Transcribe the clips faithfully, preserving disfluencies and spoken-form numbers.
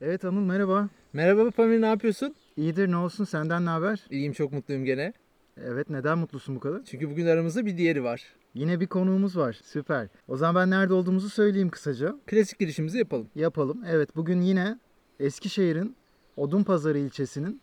Evet Anıl, merhaba. Merhaba Pamir, ne yapıyorsun? İyidir, ne olsun, senden ne haber? İyiyim, çok mutluyum gene. Evet, neden mutlusun bu kadar? Çünkü bugün aramızda bir diğeri var. Yine bir konuğumuz var, süper. O zaman ben nerede olduğumuzu söyleyeyim kısaca. Klasik girişimizi yapalım. Yapalım, evet. Bugün yine Eskişehir'in Odunpazarı ilçesinin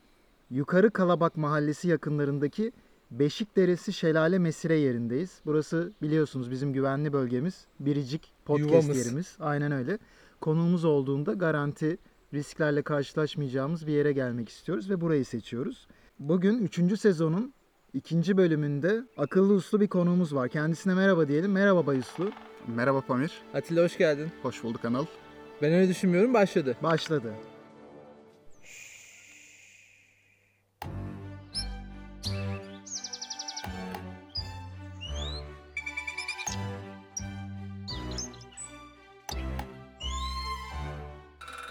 Yukarı Kalabak mahallesi yakınlarındaki Beşikderesi Şelale Mesire yerindeyiz. Burası biliyorsunuz bizim güvenli bölgemiz, biricik podcast Yuvamız. Yerimiz. Aynen öyle. Konuğumuz olduğunda garanti risklerle karşılaşmayacağımız bir yere gelmek istiyoruz ve burayı seçiyoruz. Bugün üçüncü sezonun ikinci bölümünde akıllı uslu bir konuğumuz var. Kendisine merhaba diyelim. Merhaba Bay Uslu. Merhaba Pamir. Atilla, hoş geldin. Hoş bulduk Anıl. Ben öyle düşünmüyorum, başladı. Başladı.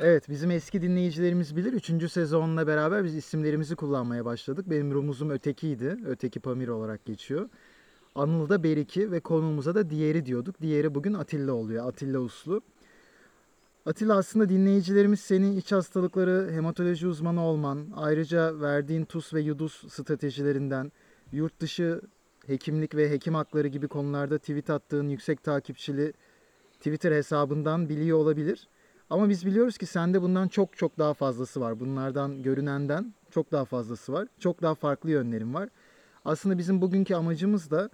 Evet, bizim eski dinleyicilerimiz bilir. Üçüncü sezonla beraber biz isimlerimizi kullanmaya başladık. Benim Rumuzum Öteki'ydi. Öteki Pamir olarak geçiyor. Anıl da Beriki ve konuğumuza da diğeri diyorduk. Diğeri bugün Atilla oluyor. Atilla Uslu. Atilla, aslında dinleyicilerimiz senin iç hastalıkları hematoloji uzmanı olman, ayrıca verdiğin TUS ve YUDUS stratejilerinden, yurt dışı hekimlik ve hekim hakları gibi konularda tweet attığın yüksek takipçili Twitter hesabından biliyor olabilir. Ama biz biliyoruz ki sende bundan çok çok daha fazlası var. Bunlardan, görünenden çok daha fazlası var. Çok daha farklı yönlerim var. Aslında bizim bugünkü amacımız da,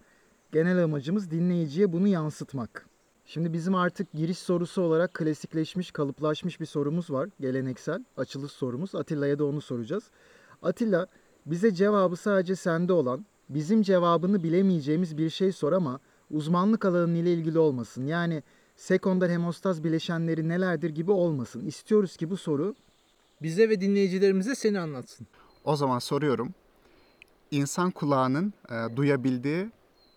genel amacımız dinleyiciye bunu yansıtmak. Şimdi bizim artık giriş sorusu olarak klasikleşmiş, kalıplaşmış bir sorumuz var. Geleneksel, açılış sorumuz. Atilla'ya da onu soracağız. Atilla, bize cevabı sadece sende olan, bizim cevabını bilemeyeceğimiz bir şey sor ama uzmanlık alanı ile ilgili olmasın. Yani sekonder hemostaz bileşenleri nelerdir gibi olmasın. İstiyoruz ki bu soru bize ve dinleyicilerimize seni anlatsın. O zaman soruyorum. İnsan kulağının e, duyabildiği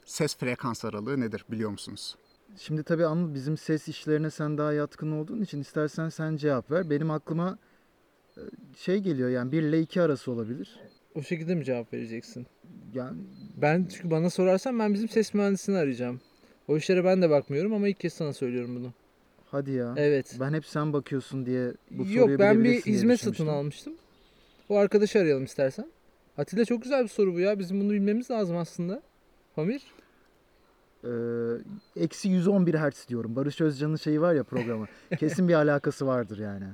ses frekans aralığı nedir biliyor musunuz? Şimdi tabii Anıl, bizim ses işlerine sen daha yatkın olduğun için istersen sen cevap ver. Benim aklıma e, şey geliyor, yani bir ile iki arası olabilir. O şekilde mi cevap vereceksin? Yani ben, çünkü bana sorarsan ben bizim ses mühendisini arayacağım. O işlere ben de bakmıyorum ama ilk kez sana söylüyorum bunu. Hadi ya. Evet. Ben hep sen bakıyorsun diye bu soruyu. Yok, ben bir hizmet satın almıştım. O arkadaşı arayalım istersen. Atilla, çok güzel bir soru bu ya. Bizim bunu bilmemiz lazım aslında. Pamir? Eksi yüz on bir hertz diyorum. Barış Özcan'ın şeyi var ya, programı. Kesin bir alakası vardır yani.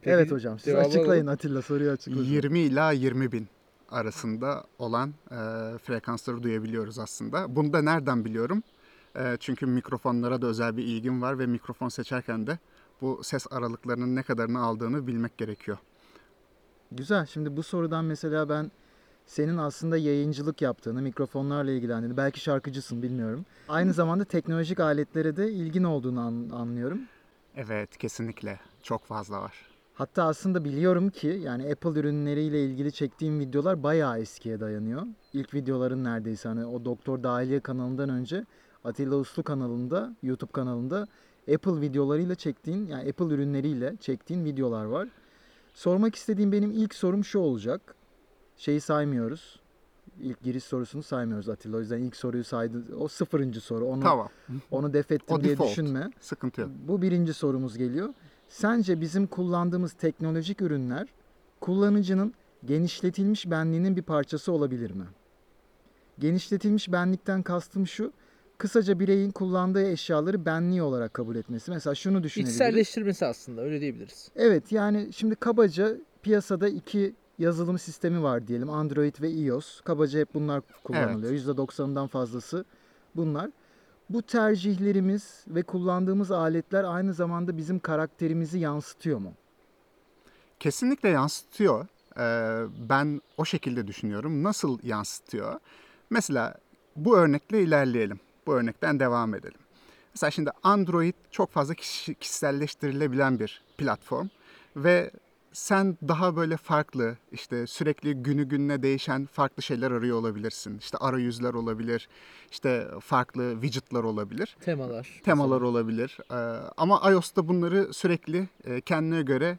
Peki, evet hocam, siz açıklayın alalım. Atilla, soruyu açıklayın. yirmi ila yirmi bin arasında olan e, frekansları duyabiliyoruz aslında. Bunu da nereden biliyorum? Çünkü mikrofonlara da özel bir ilgim var ve mikrofon seçerken de bu ses aralıklarının ne kadarını aldığını bilmek gerekiyor. Güzel. Şimdi bu sorudan mesela ben senin aslında yayıncılık yaptığını, mikrofonlarla ilgilendiğini, belki şarkıcısın, bilmiyorum. Aynı zamanda teknolojik aletlere de ilgin olduğunu anlıyorum. Evet, kesinlikle. Çok fazla var. Hatta aslında biliyorum ki yani Apple ürünleriyle ilgili çektiğim videolar bayağı eskiye dayanıyor. İlk videoların neredeyse hani o Doktor Dahiliye kanalından önce Atilla Uslu kanalında, YouTube kanalında Apple videolarıyla çektiğin, yani Apple ürünleriyle çektiğin videolar var. Sormak istediğim benim ilk sorum şu olacak. Şeyi saymıyoruz. İlk giriş sorusunu saymıyoruz Atilla. O yüzden ilk soruyu saydı. O sıfırıncı soru. Onu, tamam. Onu def ettim diye default. Düşünme. Sıkıntı yok. Bu birinci sorumuz geliyor. Sence bizim kullandığımız teknolojik ürünler kullanıcının genişletilmiş benliğinin bir parçası olabilir mi? Genişletilmiş benlikten kastım şu. Kısaca bireyin kullandığı eşyaları benliği olarak kabul etmesi. Mesela şunu düşünebiliriz. İçselleştirmesi aslında, öyle diyebiliriz. Evet, yani şimdi kabaca piyasada iki yazılım sistemi var diyelim. Android ve iOS. Kabaca hep bunlar kullanılıyor. Evet. yüzde doksanından fazlası bunlar. Bu tercihlerimiz ve kullandığımız aletler aynı zamanda bizim karakterimizi yansıtıyor mu? Kesinlikle yansıtıyor. Ee, ben o şekilde düşünüyorum. Nasıl yansıtıyor? Mesela bu örnekle ilerleyelim. Bu örnekten devam edelim. Mesela şimdi Android çok fazla kişiselleştirilebilen bir platform ve sen daha böyle farklı, işte sürekli günü gününe değişen farklı şeyler arıyor olabilirsin. İşte arayüzler olabilir, işte farklı widgetler olabilir. Temalar. Temalar mesela olabilir. Ama iOS'ta bunları sürekli kendine göre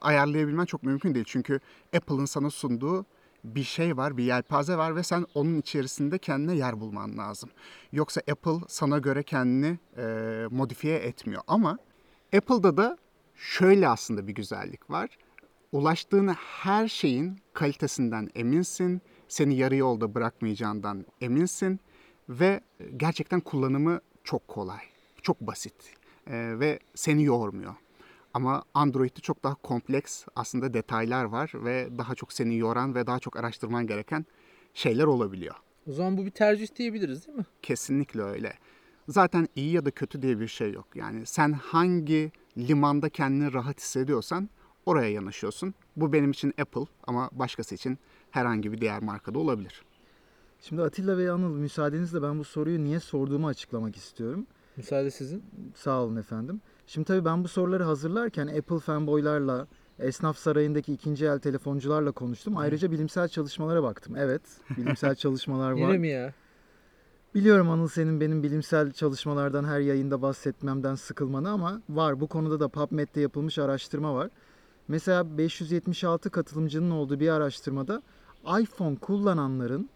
ayarlayabilmen çok mümkün değil. Çünkü Apple'ın sana sunduğu bir şey var, bir yelpaze var ve sen onun içerisinde kendine yer bulman lazım. Yoksa Apple sana göre kendini e, modifiye etmiyor. Ama Apple'da da şöyle aslında bir güzellik var. Ulaştığın her şeyin kalitesinden eminsin, seni yarı yolda bırakmayacağından eminsin ve gerçekten kullanımı çok kolay, çok basit ee, ve seni yormuyor. Ama Android'de çok daha kompleks aslında detaylar var ve daha çok seni yoran ve daha çok araştırman gereken şeyler olabiliyor. O zaman bu bir tercih diyebiliriz değil mi? Kesinlikle öyle. Zaten iyi ya da kötü diye bir şey yok. Yani sen hangi limanda kendini rahat hissediyorsan oraya yanaşıyorsun. Bu benim için Apple ama başkası için herhangi bir diğer markada olabilir. Şimdi Atilla ve Anıl, müsaadenizle ben bu soruyu niye sorduğumu açıklamak istiyorum. Müsaade sizin. Sağ olun efendim. Şimdi tabii ben bu soruları hazırlarken Apple fanboylarla, esnaf sarayındaki ikinci el telefoncularla konuştum. Ayrıca bilimsel çalışmalara baktım. Evet, bilimsel çalışmalar var. Yine mi ya? Biliyorum Anıl, senin benim bilimsel çalışmalardan her yayında bahsetmemden sıkılmanı, ama var. Bu konuda da PubMed'de yapılmış araştırma var. Mesela beş yüz yetmiş altı katılımcının olduğu bir araştırmada iPhone kullananların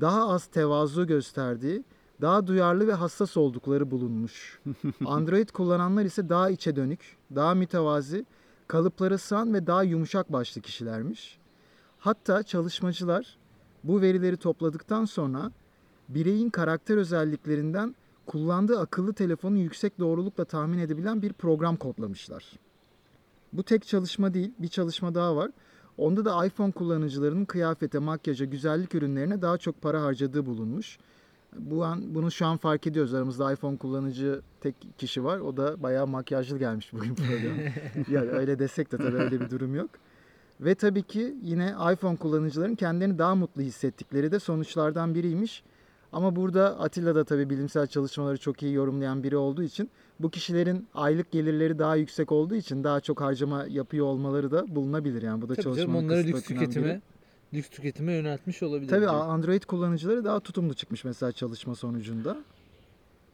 daha az tevazu gösterdiği, daha duyarlı ve hassas oldukları bulunmuş. Android kullananlar ise daha içe dönük, daha mütevazi, kalıplara sığan ve daha yumuşak başlı kişilermiş. Hatta çalışmacılar bu verileri topladıktan sonra bireyin karakter özelliklerinden kullandığı akıllı telefonu yüksek doğrulukla tahmin edebilen bir program kodlamışlar. Bu tek çalışma değil, bir çalışma daha var. Onda da iPhone kullanıcılarının kıyafete, makyaja, güzellik ürünlerine daha çok para harcadığı bulunmuş. Bu an, bunu şu an fark ediyoruz. Aramızda iPhone kullanıcı tek kişi var. O da bayağı makyajlı gelmiş bugün programa. Yani öyle desek de tabii öyle bir durum yok. Ve tabii ki yine iPhone kullanıcıların kendilerini daha mutlu hissettikleri de sonuçlardan biriymiş. Ama burada Atilla da tabii bilimsel çalışmaları çok iyi yorumlayan biri olduğu için bu kişilerin aylık gelirleri daha yüksek olduğu için daha çok harcama yapıyor olmaları da bulunabilir. Yani bu da tabii çalışmanın canım, onları lüks tüketime biri. Lüks tüketime yöneltmiş olabilir. Tabii Android kullanıcıları daha tutumlu çıkmış mesela çalışma sonucunda.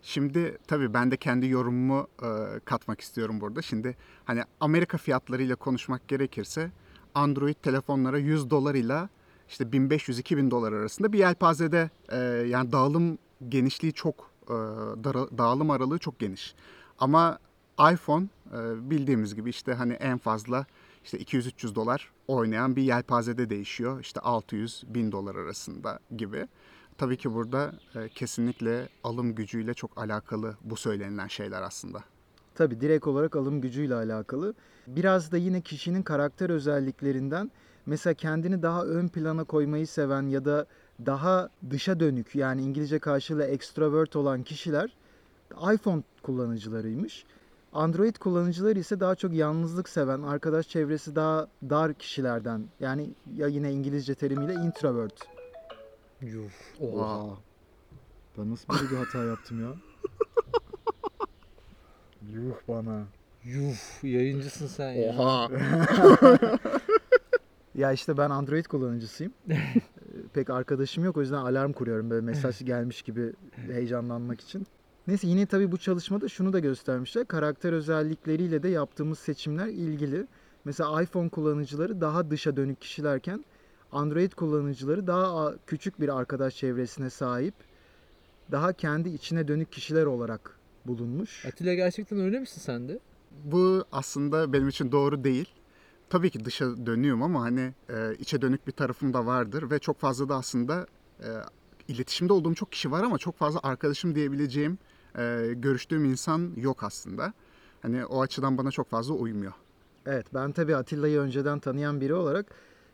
Şimdi tabii ben de kendi yorumumu e, katmak istiyorum burada. Şimdi hani Amerika fiyatlarıyla konuşmak gerekirse Android telefonlara yüz dolar ile işte bin beş yüz iki bin dolar arasında bir yelpazede e, yani dağılım genişliği çok e, dar, dağılım aralığı çok geniş. Ama iPhone e, bildiğimiz gibi işte hani en fazla İşte iki yüz üç yüz dolar oynayan bir yelpazede değişiyor. İşte altı yüz bin dolar arasında gibi. Tabii ki burada e, kesinlikle alım gücüyle çok alakalı bu söylenilen şeyler aslında. Tabii direkt olarak alım gücüyle alakalı. Biraz da yine kişinin karakter özelliklerinden, mesela kendini daha ön plana koymayı seven ya da daha dışa dönük, yani İngilizce karşılığı extrovert olan kişiler iPhone kullanıcılarıymış. Android kullanıcıları ise daha çok yalnızlık seven, arkadaş çevresi daha dar kişilerden, yani ya yine İngilizce terimiyle introvert. Yuh. Oha. Ben nasıl böyle bir hata yaptım ya? Yuh bana. Yuh. Yayıncısın sen ya. Oha. Ya işte ben Android kullanıcısıyım. Pek arkadaşım yok, o yüzden alarm kuruyorum böyle mesaj gelmiş gibi heyecanlanmak için. Neyse, yine tabii bu çalışmada şunu da göstermişler. Karakter özellikleriyle de yaptığımız seçimler ilgili. Mesela iPhone kullanıcıları daha dışa dönük kişilerken Android kullanıcıları daha küçük bir arkadaş çevresine sahip, daha kendi içine dönük kişiler olarak bulunmuş. Atilla, gerçekten öyle misin sen de? Bu aslında benim için doğru değil. Tabii ki dışa dönüyorum ama hani e, içe dönük bir tarafım da vardır ve çok fazla da aslında e, iletişimde olduğum çok kişi var ama çok fazla arkadaşım diyebileceğim Ee, görüştüğüm insan yok aslında. Hani o açıdan bana çok fazla uymuyor. Evet, ben tabii Atilla'yı önceden tanıyan biri olarak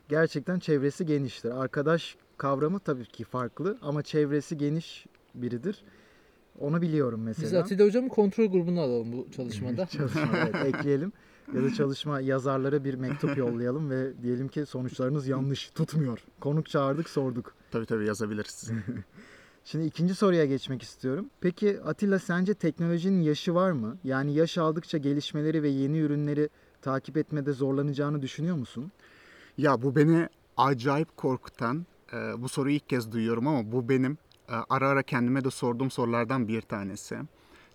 gerçekten çevresi geniştir. Arkadaş kavramı tabii ki farklı ama çevresi geniş biridir. Onu biliyorum mesela. Biz Atilla Hocam'ın kontrol grubunu alalım bu çalışmada. Çalışma, evet, ekleyelim. Ya da çalışma yazarlara bir mektup yollayalım ve diyelim ki sonuçlarınız yanlış, tutmuyor. Konuk çağırdık, sorduk. Tabii tabii yazabiliriz. Şimdi ikinci soruya geçmek istiyorum. Peki Atilla, sence teknolojinin yaşı var mı? Yani yaş aldıkça gelişmeleri ve yeni ürünleri takip etmede zorlanacağını düşünüyor musun? Ya bu beni acayip korkutan, bu soruyu ilk kez duyuyorum ama bu benim ara ara kendime de sorduğum sorulardan bir tanesi.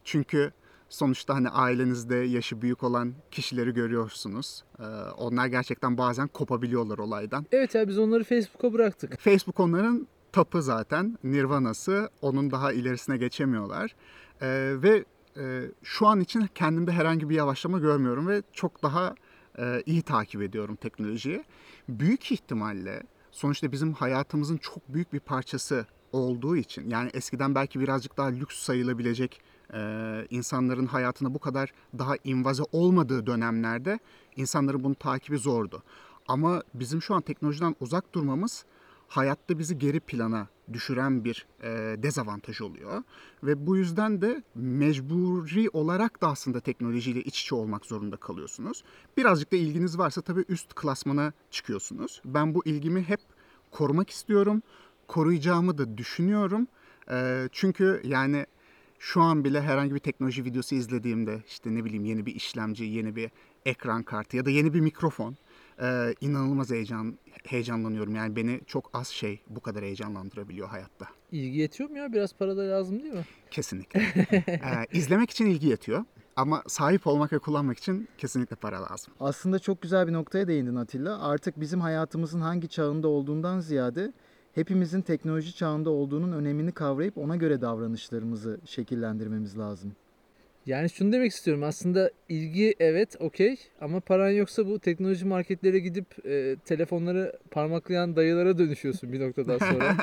Çünkü sonuçta hani ailenizde yaşı büyük olan kişileri görüyorsunuz. Ee, onlar gerçekten bazen kopabiliyorlar olaydan. Evet ya, biz onları Facebook'a bıraktık. Facebook onların tapı zaten, nirvanası. Onun daha ilerisine geçemiyorlar. Ee, ve e, şu an için kendimde herhangi bir yavaşlama görmüyorum ve çok daha e, iyi takip ediyorum teknolojiyi. Büyük ihtimalle sonuçta bizim hayatımızın çok büyük bir parçası olduğu için, yani eskiden belki birazcık daha lüks sayılabilecek e, insanların hayatına bu kadar daha invaze olmadığı dönemlerde insanların bunu takibi zordu. Ama bizim şu an teknolojiden uzak durmamız hayatta bizi geri plana düşüren bir e, dezavantaj oluyor. Ve bu yüzden de mecburi olarak da aslında teknolojiyle iç içe olmak zorunda kalıyorsunuz. Birazcık da ilginiz varsa tabii üst klasmana çıkıyorsunuz. Ben bu ilgimi hep korumak istiyorum. Koruyacağımı da düşünüyorum. E, çünkü yani şu an bile herhangi bir teknoloji videosu izlediğimde işte ne bileyim yeni bir işlemci, yeni bir ekran kartı ya da yeni bir mikrofon. Ee, inanılmaz heyecan heyecanlanıyorum. Yani beni çok az şey bu kadar heyecanlandırabiliyor hayatta. İlgi yetiyor mu ya? Biraz para da lazım değil mi? Kesinlikle. ee, izlemek için ilgi yetiyor. Ama sahip olmak ve kullanmak için kesinlikle para lazım. Aslında çok güzel bir noktaya değindin Atilla. Artık bizim hayatımızın hangi çağında olduğundan ziyade hepimizin teknoloji çağında olduğunun önemini kavrayıp ona göre davranışlarımızı şekillendirmemiz lazım. Yani şunu demek istiyorum, aslında ilgi evet okey ama paran yoksa bu teknoloji marketlere gidip e, telefonları parmaklayan dayılara dönüşüyorsun bir noktadan sonra.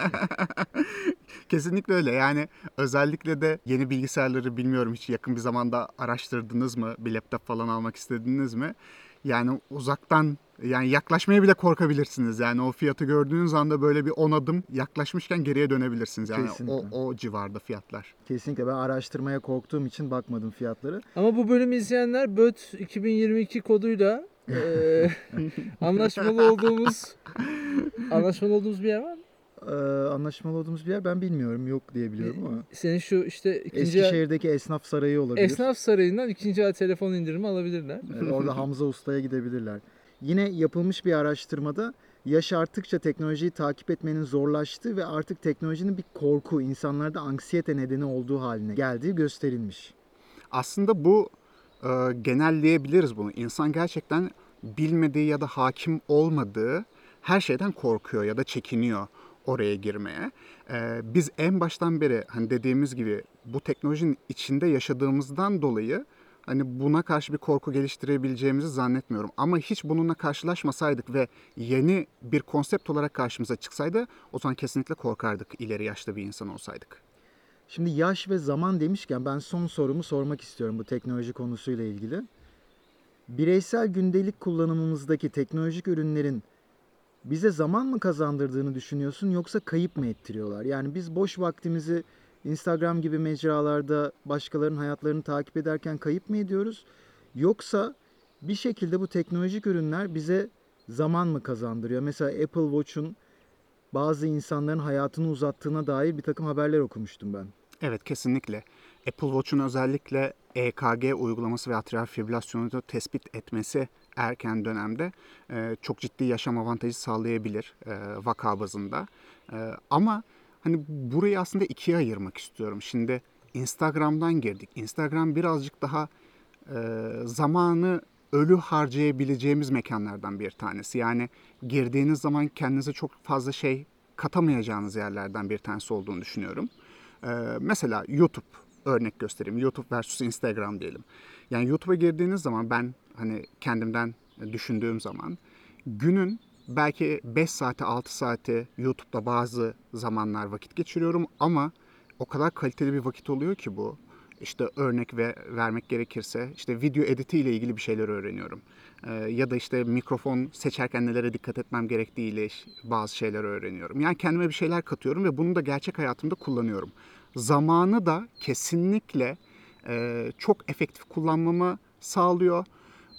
Kesinlikle öyle, yani özellikle de yeni bilgisayarları, bilmiyorum hiç yakın bir zamanda araştırdınız mı, bir laptop falan almak istediniz mi? Yani uzaktan, yani yaklaşmaya bile korkabilirsiniz. Yani o fiyatı gördüğünüz anda böyle bir on adım yaklaşmışken geriye dönebilirsiniz. Yani o, o civarda fiyatlar. Kesinlikle, ben araştırmaya korktuğum için bakmadım fiyatları. Ama bu bölümü izleyenler B Ö T iki bin yirmi iki koduyla e, anlaşmalı olduğumuz anlaşmalı olduğumuz bir yer var mı? Anlaşmalı olduğumuz bir yer ben bilmiyorum, yok diyebiliyorum ama. Senin şu işte ikinci Eskişehir'deki el... esnaf sarayı olabilir. Esnaf sarayından ikinci el telefon indirimi alabilirler. Evet, orada Hamza Usta'ya gidebilirler. Yine yapılmış bir araştırmada yaş arttıkça teknolojiyi takip etmenin zorlaştığı ve artık teknolojinin bir korku, insanlarda anksiyete nedeni olduğu haline geldiği gösterilmiş. Aslında bu e, genelleyebiliriz bunu. İnsan gerçekten bilmediği ya da hakim olmadığı her şeyden korkuyor ya da çekiniyor oraya girmeye. Ee, biz en baştan beri hani dediğimiz gibi bu teknolojinin içinde yaşadığımızdan dolayı hani buna karşı bir korku geliştirebileceğimizi zannetmiyorum. Ama hiç bununla karşılaşmasaydık ve yeni bir konsept olarak karşımıza çıksaydı o zaman kesinlikle korkardık ileri yaşta bir insan olsaydık. Şimdi yaş ve zaman demişken ben son sorumu sormak istiyorum bu teknoloji konusuyla ilgili. Bireysel gündelik kullanımımızdaki teknolojik ürünlerin bize zaman mı kazandırdığını düşünüyorsun yoksa kayıp mı ettiriyorlar? Yani biz boş vaktimizi Instagram gibi mecralarda başkalarının hayatlarını takip ederken kayıp mı ediyoruz? Yoksa bir şekilde bu teknolojik ürünler bize zaman mı kazandırıyor? Mesela Apple Watch'un bazı insanların hayatını uzattığına dair bir takım haberler okumuştum ben. Evet, kesinlikle. Apple Watch'un özellikle E K G uygulaması ve atrial fibrilasyonu da tespit etmesi erken dönemde çok ciddi yaşam avantajı sağlayabilir vaka bazında. Ama hani burayı aslında ikiye ayırmak istiyorum. Şimdi Instagram'dan girdik. Instagram birazcık daha zamanı ölü harcayabileceğimiz mekanlardan bir tanesi. Yani girdiğiniz zaman kendinize çok fazla şey katamayacağınız yerlerden bir tanesi olduğunu düşünüyorum. Mesela YouTube örnek göstereyim. YouTube versus Instagram diyelim. Yani YouTube'a girdiğiniz zaman ben hani kendimden düşündüğüm zaman günün belki beş saati altı saati YouTube'da bazı zamanlar vakit geçiriyorum ama o kadar kaliteli bir vakit oluyor ki bu. İşte örnek ve vermek gerekirse işte video editiyle ilgili bir şeyler öğreniyorum. Ee, ya da işte mikrofon seçerken nelere dikkat etmem gerektiğiyle bazı şeyler öğreniyorum. Yani kendime bir şeyler katıyorum ve bunu da gerçek hayatımda kullanıyorum. Zamanı da kesinlikle e, çok efektif kullanmamı sağlıyor.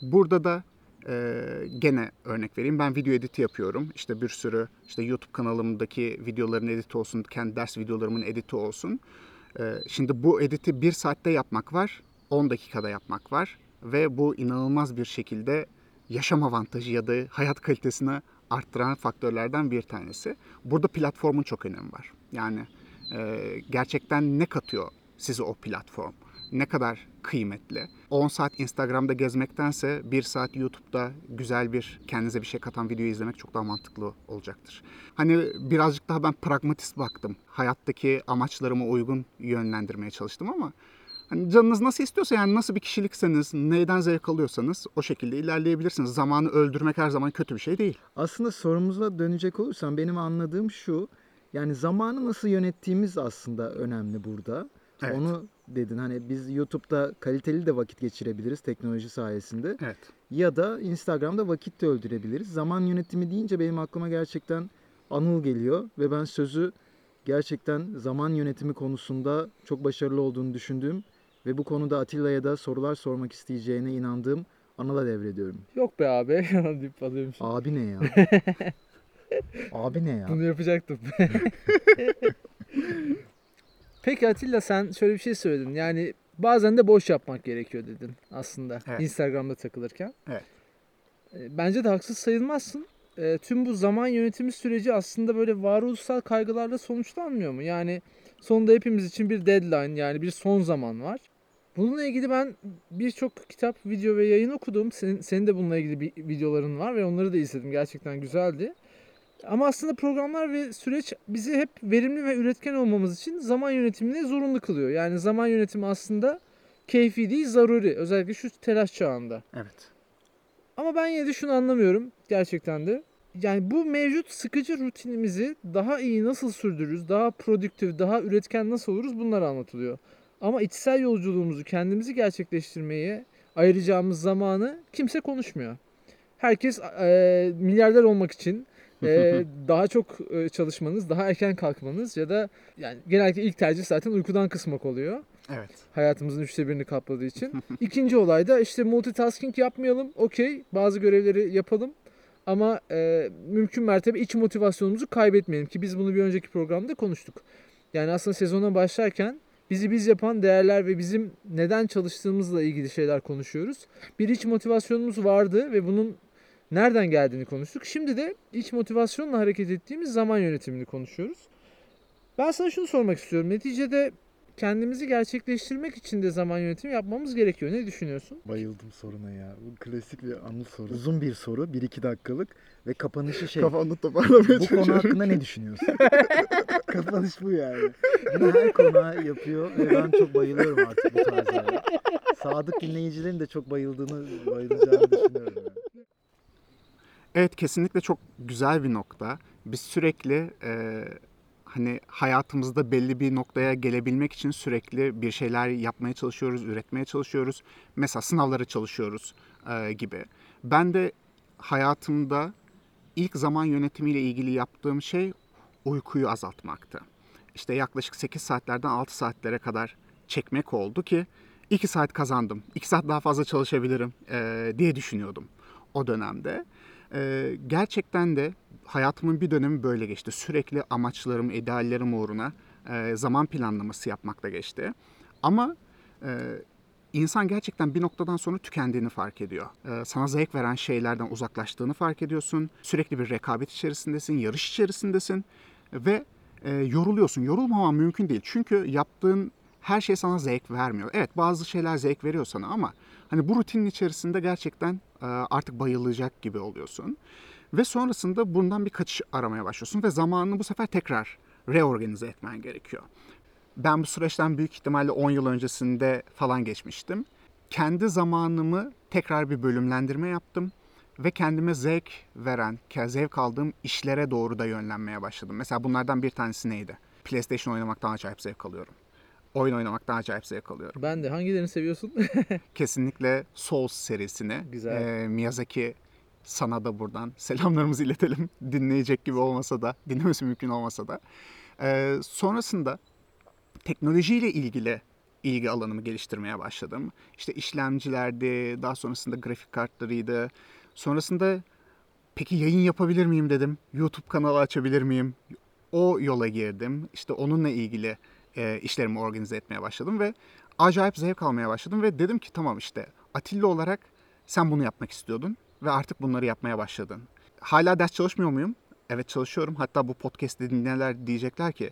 Burada da e, gene örnek vereyim. Ben video editi yapıyorum. İşte bir sürü işte YouTube kanalımdaki videoların editi olsun, kendi ders videolarımın editi olsun. E, şimdi bu editi bir saatte yapmak var, on dakikada yapmak var ve bu inanılmaz bir şekilde yaşam avantajı ya da hayat kalitesini arttıran faktörlerden bir tanesi. Burada platformun çok önemi var. Yani e, gerçekten ne katıyor size o platform? Ne kadar kıymetli. on saat Instagram'da gezmektense bir saat YouTube'da güzel bir kendinize bir şey katan videoyu izlemek çok daha mantıklı olacaktır. Hani birazcık daha ben pragmatist baktım. Hayattaki amaçlarıma uygun yönlendirmeye çalıştım ama Yani canınız nasıl istiyorsa, yani nasıl bir kişilikseniz, neyden zevk alıyorsanız o şekilde ilerleyebilirsiniz. Zamanı öldürmek her zaman kötü bir şey değil. Aslında sorumuza dönecek olursam benim anladığım şu. Yani zamanı nasıl yönettiğimiz aslında önemli burada. Evet. Onu dedin, hani biz YouTube'da kaliteli de vakit geçirebiliriz teknoloji sayesinde. Evet. Ya da Instagram'da vakit de öldürebiliriz. Zaman yönetimi deyince benim aklıma gerçekten Anıl geliyor ve ben sözü gerçekten zaman yönetimi konusunda çok başarılı olduğunu düşündüğüm ve bu konuda Atilla'ya da sorular sormak isteyeceğine inandığım Anıl'a devrediyorum. Yok be abi. Abi ne ya? Abi ne ya? Bunu yapacaktım. Peki Atilla, sen şöyle bir şey söyledin. Yani bazen de boş yapmak gerekiyor dedin aslında, evet. Instagram'da takılırken. Evet. Bence de haksız sayılmazsın. E, tüm bu zaman yönetimi süreci aslında böyle varoluşsal kaygılarla sonuçlanmıyor mu? Yani sonunda hepimiz için bir deadline, yani bir son zaman var. Bununla ilgili ben birçok kitap, video ve yayın okudum. Senin, senin de bununla ilgili bir videoların var ve onları da izledim. Gerçekten güzeldi. Ama aslında programlar ve süreç bizi hep verimli ve üretken olmamız için zaman yönetimine zorunlu kılıyor. Yani zaman yönetimi aslında keyfi değil, zaruri. Özellikle şu telaş çağında. Evet. Ama ben yine de şunu anlamıyorum gerçekten de. Yani bu mevcut sıkıcı rutinimizi daha iyi nasıl sürdürürüz, daha produktif, daha üretken nasıl oluruz, bunlar anlatılıyor. Ama içsel yolculuğumuzu, kendimizi gerçekleştirmeye ayıracağımız zamanı kimse konuşmuyor. Herkes e, milyarder olmak için e, daha çok çalışmanız, daha erken kalkmanız ya da yani genellikle ilk tercih zaten uykudan kısmak oluyor. Evet. Hayatımızın üçte birini kapladığı için. İkinci olay da işte multitasking yapmayalım. Okey, bazı görevleri yapalım. Ama e, mümkün mertebe iç motivasyonumuzu kaybetmeyelim ki biz bunu bir önceki programda konuştuk. Yani aslında sezona başlarken bizi biz yapan değerler ve bizim neden çalıştığımızla ilgili şeyler konuşuyoruz. Bir iç motivasyonumuz vardı ve bunun nereden geldiğini konuştuk. Şimdi de iç motivasyonla hareket ettiğimiz zaman yönetimini konuşuyoruz. Ben sana şunu sormak istiyorum. Neticede kendimizi gerçekleştirmek için de zaman yönetimi yapmamız gerekiyor. Ne düşünüyorsun? Bayıldım soruna ya. Bu klasik bir Anıl soru. Uzun bir soru. bir iki dakikalık ve kapanışı şey. Kafanı toparlamaya çalışıyorum. Bu konu hakkında ne düşünüyorsun? Kapanış bu yani. Bunu her konuya yapıyor ve ben çok bayılıyorum artık bu tarzlara. Sadık dinleyicilerin de çok bayıldığını, bayılacağını düşünüyorum yani. Evet, kesinlikle çok güzel bir nokta. Biz sürekli... Ee... Hani hayatımızda belli bir noktaya gelebilmek için sürekli bir şeyler yapmaya çalışıyoruz, üretmeye çalışıyoruz. Mesela sınavlara çalışıyoruz e, gibi. Ben de hayatımda ilk zaman yönetimiyle ilgili yaptığım şey uykuyu azaltmaktı. İşte yaklaşık sekiz saatlerden altı saatlere kadar çekmek oldu ki iki saat kazandım. iki saat daha fazla çalışabilirim e, diye düşünüyordum o dönemde. E, gerçekten de hayatımın bir dönemi böyle geçti. Sürekli amaçlarım, ideallerim uğruna e, zaman planlaması yapmakla geçti. Ama e, insan gerçekten bir noktadan sonra tükendiğini fark ediyor. E, sana zevk veren şeylerden uzaklaştığını fark ediyorsun. Sürekli bir rekabet içerisindesin, yarış içerisindesin ve e, yoruluyorsun. Yorulmaman mümkün değil. Çünkü yaptığın her şey sana zevk vermiyor. Evet, bazı şeyler zevk veriyor sana ama hani bu rutinin içerisinde gerçekten e, artık bayılacak gibi oluyorsun. Ve sonrasında bundan bir kaçış aramaya başlıyorsun ve zamanını bu sefer tekrar reorganize etmen gerekiyor. Ben bu süreçten büyük ihtimalle on yıl öncesinde falan geçmiştim. Kendi zamanımı tekrar bir bölümlendirme yaptım ve kendime zevk veren, zevk aldığım işlere doğru da yönlenmeye başladım. Mesela bunlardan bir tanesi neydi? PlayStation oynamaktan acayip zevk alıyorum. Oyun oynamaktan acayip zevk alıyorum. Ben de. Hangilerini seviyorsun? Kesinlikle Souls serisini. Güzel. E, Miyazaki... Sana da buradan selamlarımızı iletelim. Dinleyecek gibi olmasa da, dinlemesi mümkün olmasa da. Ee, sonrasında teknolojiyle ilgili ilgi alanımı geliştirmeye başladım. İşte işlemcilerdi, daha sonrasında grafik kartlarıydı. Sonrasında peki yayın yapabilir miyim dedim. YouTube kanalı açabilir miyim? O yola girdim. İşte onunla ilgili e, işlerimi organize etmeye başladım ve acayip zevk almaya başladım. Ve dedim ki tamam, işte Atilla olarak sen bunu yapmak istiyordun. Ve artık bunları yapmaya başladın. Hala ders çalışmıyor muyum? Evet, çalışıyorum. Hatta bu podcast'te dinleyenler diyecekler ki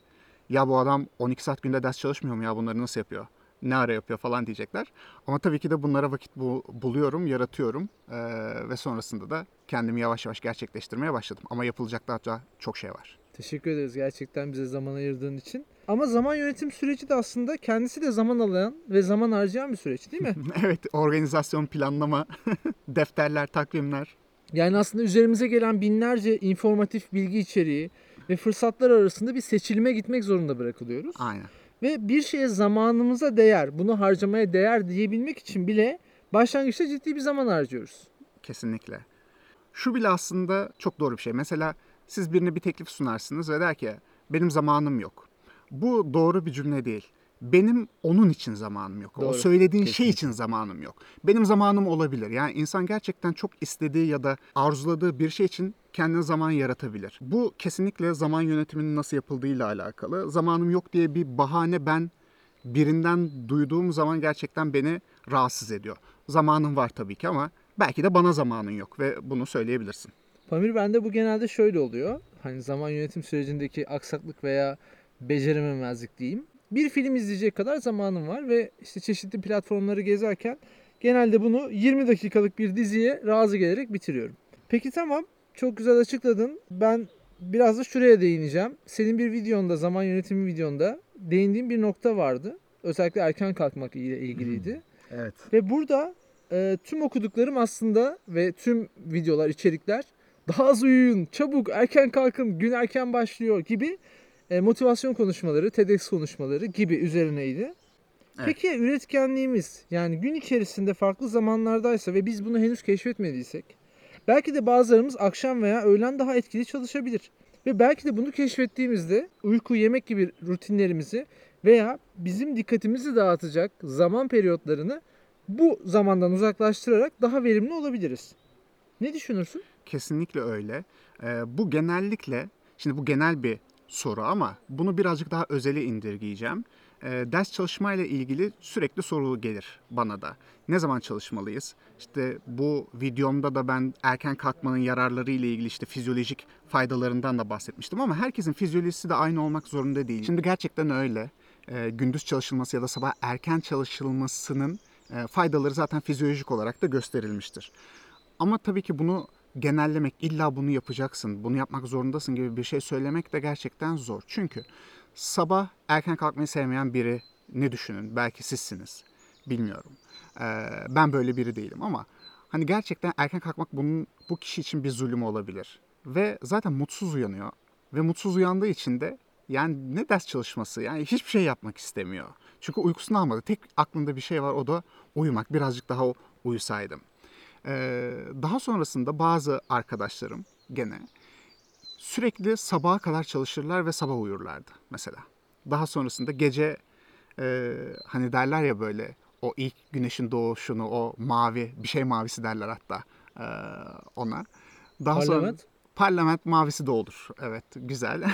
ya bu adam on iki saat günde ders çalışmıyor mu ya, bunları nasıl yapıyor? Ne ara yapıyor falan diyecekler. Ama tabii ki de bunlara vakit bu, buluyorum, yaratıyorum ee, ve sonrasında da kendimi yavaş yavaş gerçekleştirmeye başladım. Ama yapılacak daha çok şey var. Teşekkür ederiz gerçekten bize zaman ayırdığın için. Ama zaman yönetim süreci de aslında kendisi de zaman alan ve zaman harcayan bir süreç değil mi? Evet, organizasyon, planlama, defterler, takvimler. Yani aslında üzerimize gelen binlerce informatif bilgi içeriği ve fırsatlar arasında bir seçilime gitmek zorunda bırakılıyoruz. Aynen. Ve bir şeye zamanımıza değer, bunu harcamaya değer diyebilmek için bile başlangıçta ciddi bir zaman harcıyoruz. Kesinlikle. Şu bile aslında çok doğru bir şey. Mesela siz birine bir teklif sunarsınız ve der ki benim zamanım yok. Bu doğru bir cümle değil. Benim onun için zamanım yok. Doğru. O söylediğin Kesinlikle. Şey için zamanım yok. Benim zamanım olabilir. Yani insan gerçekten çok istediği ya da arzuladığı bir şey için kendine zaman yaratabilir. Bu kesinlikle zaman yönetiminin nasıl yapıldığıyla alakalı. Zamanım yok diye bir bahane ben birinden duyduğum zaman gerçekten beni rahatsız ediyor. Zamanım var tabii ki ama belki de bana zamanın yok ve bunu söyleyebilirsin. Pamir, bende bu genelde şöyle oluyor. Hani zaman yönetim sürecindeki aksaklık veya becerememezlik diyeyim. Bir film izleyecek kadar zamanım var ve işte çeşitli platformları gezerken genelde bunu yirmi dakikalık bir diziye razı gelerek bitiriyorum. Peki tamam, çok güzel açıkladın. Ben biraz da şuraya değineceğim. Senin bir videonda, zaman yönetimi videonda değindiğin bir nokta vardı. Özellikle erken kalkmak ile ilgiliydi. Evet. Ve burada e, tüm okuduklarım aslında ve tüm videolar, içerikler daha az uyuyun, çabuk erken kalkın, gün erken başlıyor gibi motivasyon konuşmaları, TEDx konuşmaları gibi üzerineydi. Evet. Peki üretkenliğimiz, yani gün içerisinde farklı zamanlardaysa ve biz bunu henüz keşfetmediysek, belki de bazılarımız akşam veya öğlen daha etkili çalışabilir. Ve belki de bunu keşfettiğimizde uyku, yemek gibi rutinlerimizi veya bizim dikkatimizi dağıtacak zaman periyotlarını bu zamandan uzaklaştırarak daha verimli olabiliriz. Ne düşünürsün? Kesinlikle öyle. Ee, bu genellikle, şimdi bu genel bir soru ama bunu birazcık daha özele indirgeyeceğim. E, ders çalışmayla ilgili sürekli soru gelir bana da. Ne zaman çalışmalıyız? İşte bu videomda da ben erken kalkmanın yararları ile ilgili işte fizyolojik faydalarından da bahsetmiştim ama herkesin fizyolojisi de aynı olmak zorunda değil. Şimdi gerçekten öyle. E, gündüz çalışılması ya da sabah erken çalışılmasının e, faydaları zaten fizyolojik olarak da gösterilmiştir. Ama tabii ki bunu genellemek, illa bunu yapacaksın, bunu yapmak zorundasın gibi bir şey söylemek de gerçekten zor. Çünkü sabah erken kalkmayı sevmeyen biri ne düşünün? Belki sizsiniz. Bilmiyorum. Ee, ben böyle biri değilim ama hani gerçekten erken kalkmak bunun, bu kişi için bir zulüm olabilir. Ve zaten mutsuz uyanıyor. Ve mutsuz uyandığı için de yani ne ders çalışması, yani hiçbir şey yapmak istemiyor. Çünkü uykusunu almadı. Tek aklında bir şey var, o da uyumak. Birazcık daha uyusaydım. Daha sonrasında bazı arkadaşlarım gene sürekli sabaha kadar çalışırlar ve sabah uyurlardı mesela. Daha sonrasında gece e, hani derler ya böyle o ilk güneşin doğuşunu, o mavi bir şey mavisi derler hatta e, ona. Daha parlament. Sonra, parlament mavisi de olur. Evet, güzel.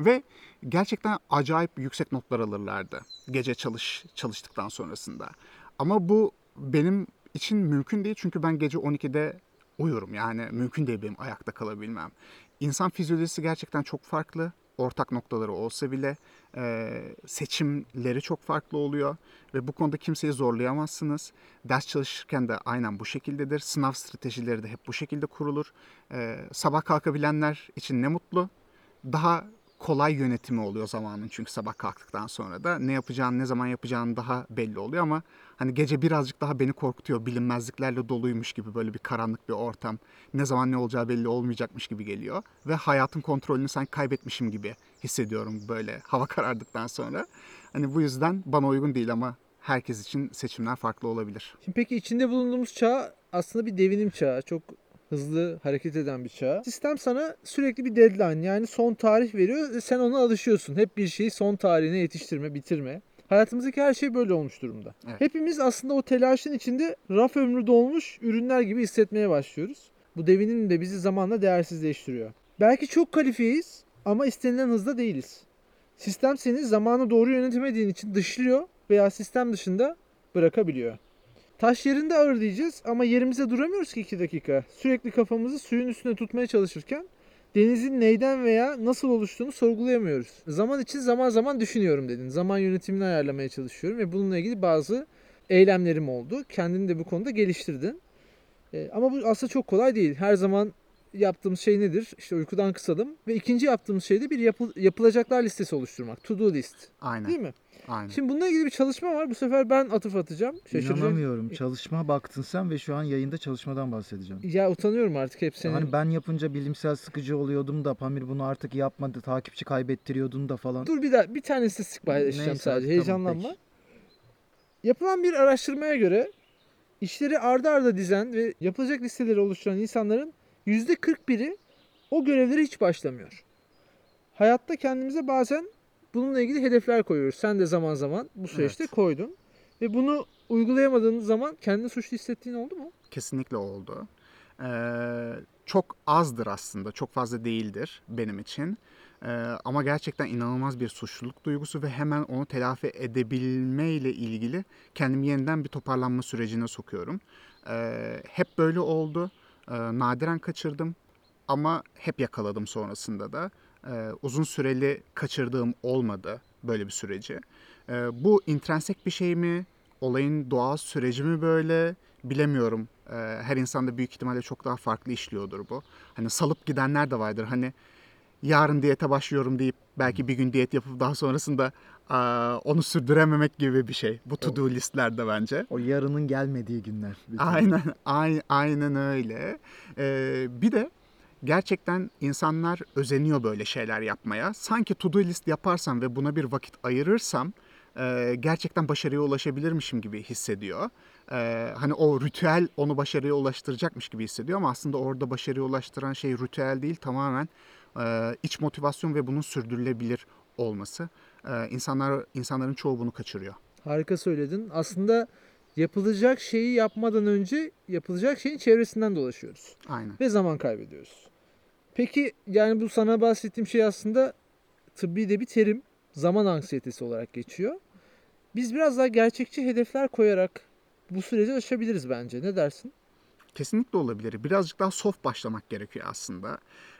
Ve gerçekten acayip yüksek notlar alırlardı gece çalış çalıştıktan sonrasında. Ama bu benim için mümkün değil çünkü ben gece on ikide uyurum. Yani mümkün değil benim ayakta kalabilmem. İnsan fizyolojisi gerçekten çok farklı. Ortak noktaları olsa bile e, seçimleri çok farklı oluyor. Ve bu konuda kimseyi zorlayamazsınız. Ders çalışırken de aynen bu şekildedir. Sınav stratejileri de hep bu şekilde kurulur. E, sabah kalkabilenler için ne mutlu. Daha kolay yönetimi oluyor zamanın, çünkü sabah kalktıktan sonra da ne yapacağını, ne zaman yapacağını daha belli oluyor ama hani gece birazcık daha beni korkutuyor, bilinmezliklerle doluymuş gibi, böyle bir karanlık bir ortam, ne zaman ne olacağı belli olmayacakmış gibi geliyor ve hayatın kontrolünü sanki kaybetmişim gibi hissediyorum böyle hava karardıktan sonra. Hani bu yüzden bana uygun değil ama herkes için seçimler farklı olabilir. Şimdi peki içinde bulunduğumuz çağ aslında bir devinim çağı, çok hızlı hareket eden bir çağ. Sistem sana sürekli bir deadline, yani son tarih veriyor. Sen ona alışıyorsun. Hep bir şeyi son tarihine yetiştirme, bitirme. Hayatımızdaki her şey böyle olmuş durumda. Evet. Hepimiz aslında o telaşın içinde raf ömrü dolmuş ürünler gibi hissetmeye başlıyoruz. Bu devinim de bizi zamanla değersizleştiriyor. Belki çok kalifiyeyiz ama istenilen hızda değiliz. Sistem seni zamanı doğru yönetemediğin için dışlıyor veya sistem dışında bırakabiliyor. Taş yerinde ağır diyeceğiz ama yerimize duramıyoruz ki iki dakika. Sürekli kafamızı suyun üstüne tutmaya çalışırken denizin neyden veya nasıl oluştuğunu sorgulayamıyoruz. Zaman için zaman zaman düşünüyorum dedin. Zaman yönetimini ayarlamaya çalışıyorum ve bununla ilgili bazı eylemlerim oldu. Kendini de bu konuda geliştirdin. Ama bu aslında çok kolay değil. Her zaman yaptığımız şey nedir? İşte uykudan kısalım. Ve ikinci yaptığımız şey de bir yapı, yapılacaklar listesi oluşturmak. To do list. Aynen. Değil mi? Aynen. Şimdi bununla ilgili bir çalışma var. Bu sefer ben atıf atacağım. Şaşıracağım. İnanamıyorum. Çalışma baktın sen ve şu an yayında çalışmadan bahsedeceğim. Ya utanıyorum artık hep senin. Yani ben yapınca bilimsel sıkıcı oluyordum da Pamir bunu artık yapmadı. Takipçi kaybettiriyordun da falan. Dur bir daha bir tane istatistik paylaşacağım. Neyse, sadece. Tamam, heyecanlanma. Peki. Yapılan bir araştırmaya göre işleri arda arda dizen ve yapılacak listeleri oluşturan insanların yüzde kırk biri o görevlere hiç başlamıyor. Hayatta kendimize bazen bununla ilgili hedefler koyuyoruz. Sen de zaman zaman bu süreçte evet. koydun. Ve bunu uygulayamadığın zaman kendini suçlu hissettiğin oldu mu? Kesinlikle oldu. Ee, çok azdır aslında. Çok fazla değildir benim için. Ee, ama gerçekten inanılmaz bir suçluluk duygusu ve hemen onu telafi edebilmeyle ilgili kendimi yeniden bir toparlanma sürecine sokuyorum. Ee, hep böyle oldu. Ee, nadiren kaçırdım ama hep yakaladım sonrasında da. Ee, uzun süreli kaçırdığım olmadı böyle bir süreci. Ee, bu intrinsik bir şey mi? Olayın doğal süreci mi böyle? Bilemiyorum. Ee, her insanda büyük ihtimalle çok daha farklı işliyordur bu. Hani salıp gidenler de vardır. Hani yarın diyete başlıyorum deyip belki bir gün diyet yapıp daha sonrasında aa, onu sürdürememek gibi bir şey. Bu to do listlerde bence. O yarının gelmediği günler. Aynen, aynen, aynen öyle. Ee, bir de gerçekten insanlar özeniyor böyle şeyler yapmaya. Sanki to do list yaparsam ve buna bir vakit ayırırsam e, gerçekten başarıya ulaşabilirmişim gibi hissediyor. E, hani o ritüel onu başarıya ulaştıracakmış gibi hissediyor ama aslında orada başarıya ulaştıran şey ritüel değil, tamamen e, iç motivasyon ve bunun sürdürülebilir olması. E, insanlar insanların çoğu bunu kaçırıyor. Harika söyledin. Aslında yapılacak şeyi yapmadan önce yapılacak şeyin çevresinden dolaşıyoruz. Aynen. Ve zaman kaybediyoruz. Peki yani bu sana bahsettiğim şey aslında tıbbi de bir terim. Zaman anksiyetesi olarak geçiyor. Biz biraz daha gerçekçi hedefler koyarak bu süreci aşabiliriz bence. Ne dersin? Kesinlikle olabilir. Birazcık daha soft başlamak gerekiyor aslında.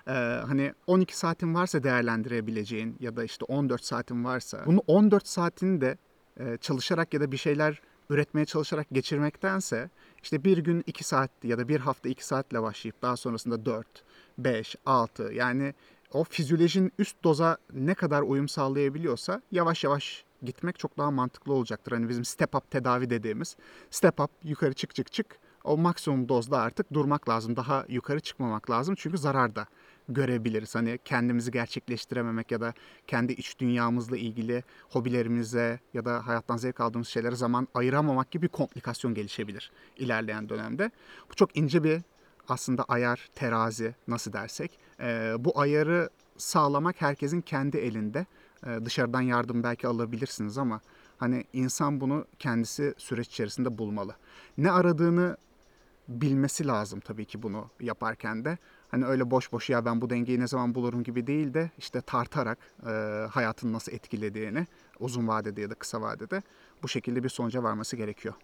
Ee, hani on iki saatin varsa değerlendirebileceğin ya da işte on dört saatin varsa bunu on dört saatini de e, çalışarak ya da bir şeyler üretmeye çalışarak geçirmektense işte bir gün iki saat ya da bir hafta iki saatle başlayıp daha sonrasında dört, beş, altı yani o fizyolojinin üst doza ne kadar uyum sağlayabiliyorsa yavaş yavaş gitmek çok daha mantıklı olacaktır. Hani bizim step up tedavi dediğimiz step up yukarı çık çık çık o maksimum dozda artık durmak lazım. Daha yukarı çıkmamak lazım çünkü zarar da görebiliriz. Hani kendimizi gerçekleştirememek ya da kendi iç dünyamızla ilgili hobilerimize ya da hayattan zevk aldığımız şeylere zaman ayıramamak gibi bir komplikasyon gelişebilir ilerleyen dönemde. Bu çok ince bir aslında ayar, terazi nasıl dersek. Ee, bu ayarı sağlamak herkesin kendi elinde. Ee, dışarıdan yardım belki alabilirsiniz ama hani insan bunu kendisi süreç içerisinde bulmalı. Ne aradığını bilmesi lazım tabii ki bunu yaparken de. Hani öyle boş boş ya ben bu dengeyi ne zaman bulurum gibi değil de işte tartarak e, hayatın nasıl etkilediğini uzun vadede ya da kısa vadede bu şekilde bir sonuca varması gerekiyor.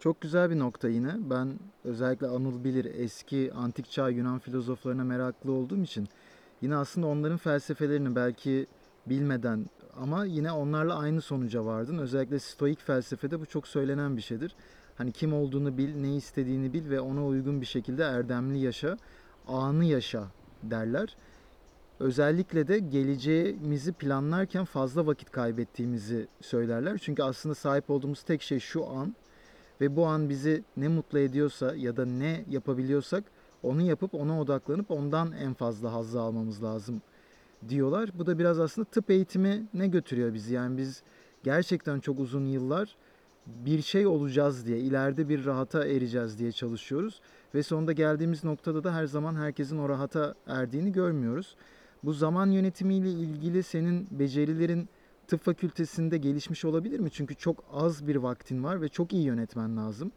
Çok güzel bir nokta yine. Ben özellikle Anıl bilir eski antik çağ Yunan filozoflarına meraklı olduğum için yine aslında onların felsefelerini belki bilmeden ama yine onlarla aynı sonuca vardın. Özellikle stoik felsefede bu çok söylenen bir şeydir. Hani kim olduğunu bil, ne istediğini bil ve ona uygun bir şekilde erdemli yaşa, anı yaşa derler. Özellikle de geleceğimizi planlarken fazla vakit kaybettiğimizi söylerler. Çünkü aslında sahip olduğumuz tek şey şu an ve bu an bizi ne mutlu ediyorsa ya da ne yapabiliyorsak onu yapıp ona odaklanıp ondan en fazla hazzı almamız lazım diyorlar. Bu da biraz aslında tıp eğitimi ne götürüyor bizi? Yani biz gerçekten çok uzun yıllar bir şey olacağız diye, ileride bir rahata ereceğiz diye çalışıyoruz. Ve sonunda geldiğimiz noktada da her zaman herkesin o rahata erdiğini görmüyoruz. Bu zaman yönetimiyle ilgili senin becerilerin tıp fakültesinde gelişmiş olabilir mi? Çünkü çok az bir vaktin var ve çok iyi yönetmen lazım.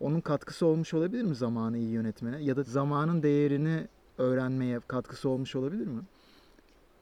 Onun katkısı olmuş olabilir mi zamanı iyi yönetmene? Ya da zamanın değerini öğrenmeye katkısı olmuş olabilir mi?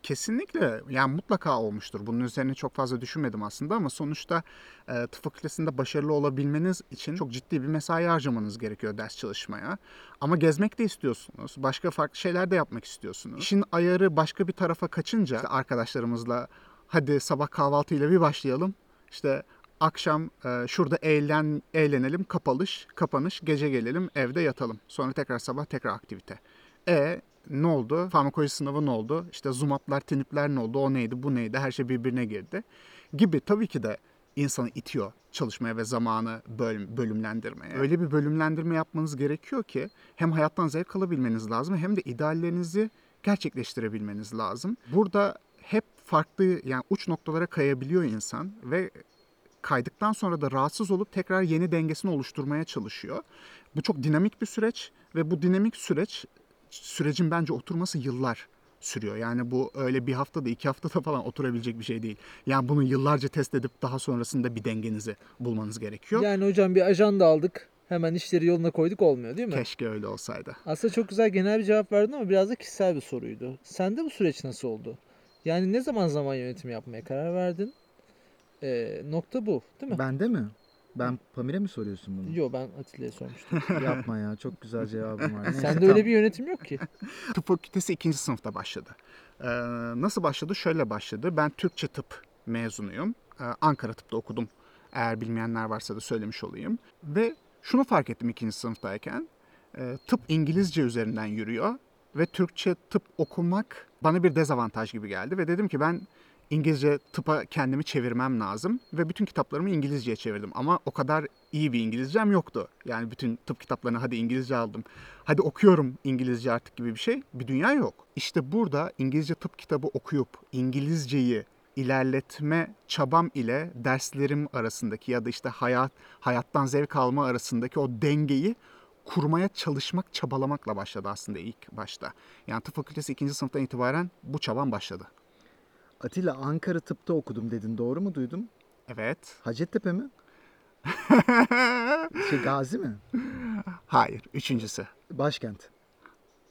Kesinlikle yani mutlaka olmuştur. Bunun üzerine çok fazla düşünmedim aslında ama sonuçta e, tıp fakültesinde başarılı olabilmeniz için çok ciddi bir mesai harcamanız gerekiyor ders çalışmaya. Ama gezmek de istiyorsunuz. Başka farklı şeyler de yapmak istiyorsunuz. İşin ayarı başka bir tarafa kaçınca işte arkadaşlarımızla hadi sabah kahvaltıyla bir başlayalım. İşte akşam e, şurada eğlen, eğlenelim, kapalış, kapanış, gece gelelim, evde yatalım. Sonra tekrar sabah tekrar aktivite E ne oldu? Farmakoloji sınavı ne oldu? İşte zumaplar, tinipler ne oldu? O neydi, bu neydi? Her şey birbirine girdi gibi tabii ki de insanı itiyor çalışmaya ve zamanı bölüm, bölümlendirmeye. Öyle bir bölümlendirme yapmanız gerekiyor ki hem hayattan zevk alabilmeniz lazım hem de ideallerinizi gerçekleştirebilmeniz lazım. Burada hep farklı yani uç noktalara kayabiliyor insan ve kaydıktan sonra da rahatsız olup tekrar yeni dengesini oluşturmaya çalışıyor. Bu çok dinamik bir süreç ve bu dinamik süreç sürecin bence oturması yıllar sürüyor. Yani bu öyle bir haftada iki haftada falan oturabilecek bir şey değil. Yani bunu yıllarca test edip daha sonrasında bir dengenizi bulmanız gerekiyor. Yani hocam bir ajanda aldık. Hemen işleri yoluna koyduk olmuyor değil mi? Keşke öyle olsaydı. Aslında çok güzel genel bir cevap verdin ama biraz da kişisel bir soruydu. Sende bu süreç nasıl oldu? Yani ne zaman zaman yönetimi yapmaya karar verdin? Ee, nokta bu değil mi? Bende mi? Ben Pamir'e mi soruyorsun bunu? Yok ben Atilla'ya sormuştum. Yapma ya çok güzel cevabım var. Neyse, sende tam... öyle bir yönetim yok ki. Tıp fakültesi ikinci sınıfta başladı. Ee, nasıl başladı? Şöyle başladı. Ben Türkçe tıp mezunuyum. Ee, Ankara tıpta okudum. Eğer bilmeyenler varsa da söylemiş olayım. Ve şunu fark ettim ikinci sınıftayken. E, tıp İngilizce üzerinden yürüyor. Ve Türkçe tıp okumak bana bir dezavantaj gibi geldi. Ve dedim ki ben İngilizce tıpa kendimi çevirmem lazım. Ve bütün kitaplarımı İngilizceye çevirdim. Ama o kadar iyi bir İngilizcem yoktu. Yani bütün tıp kitaplarını hadi İngilizce aldım. Hadi okuyorum İngilizce artık gibi bir şey. Bir dünya yok. İşte burada İngilizce tıp kitabı okuyup İngilizceyi ilerletme çabam ile derslerim arasındaki ya da işte hayat hayattan zevk alma arasındaki o dengeyi kurmaya çalışmak, çabalamakla başladı aslında ilk başta. Yani tıp fakültesi ikinci sınıftan itibaren bu çabam başladı. Atilla Ankara tıpta okudum dedin. Doğru mu duydum? Evet. Hacettepe mi? şey, Gazi mi? Hayır. Üçüncüsü. Başkent.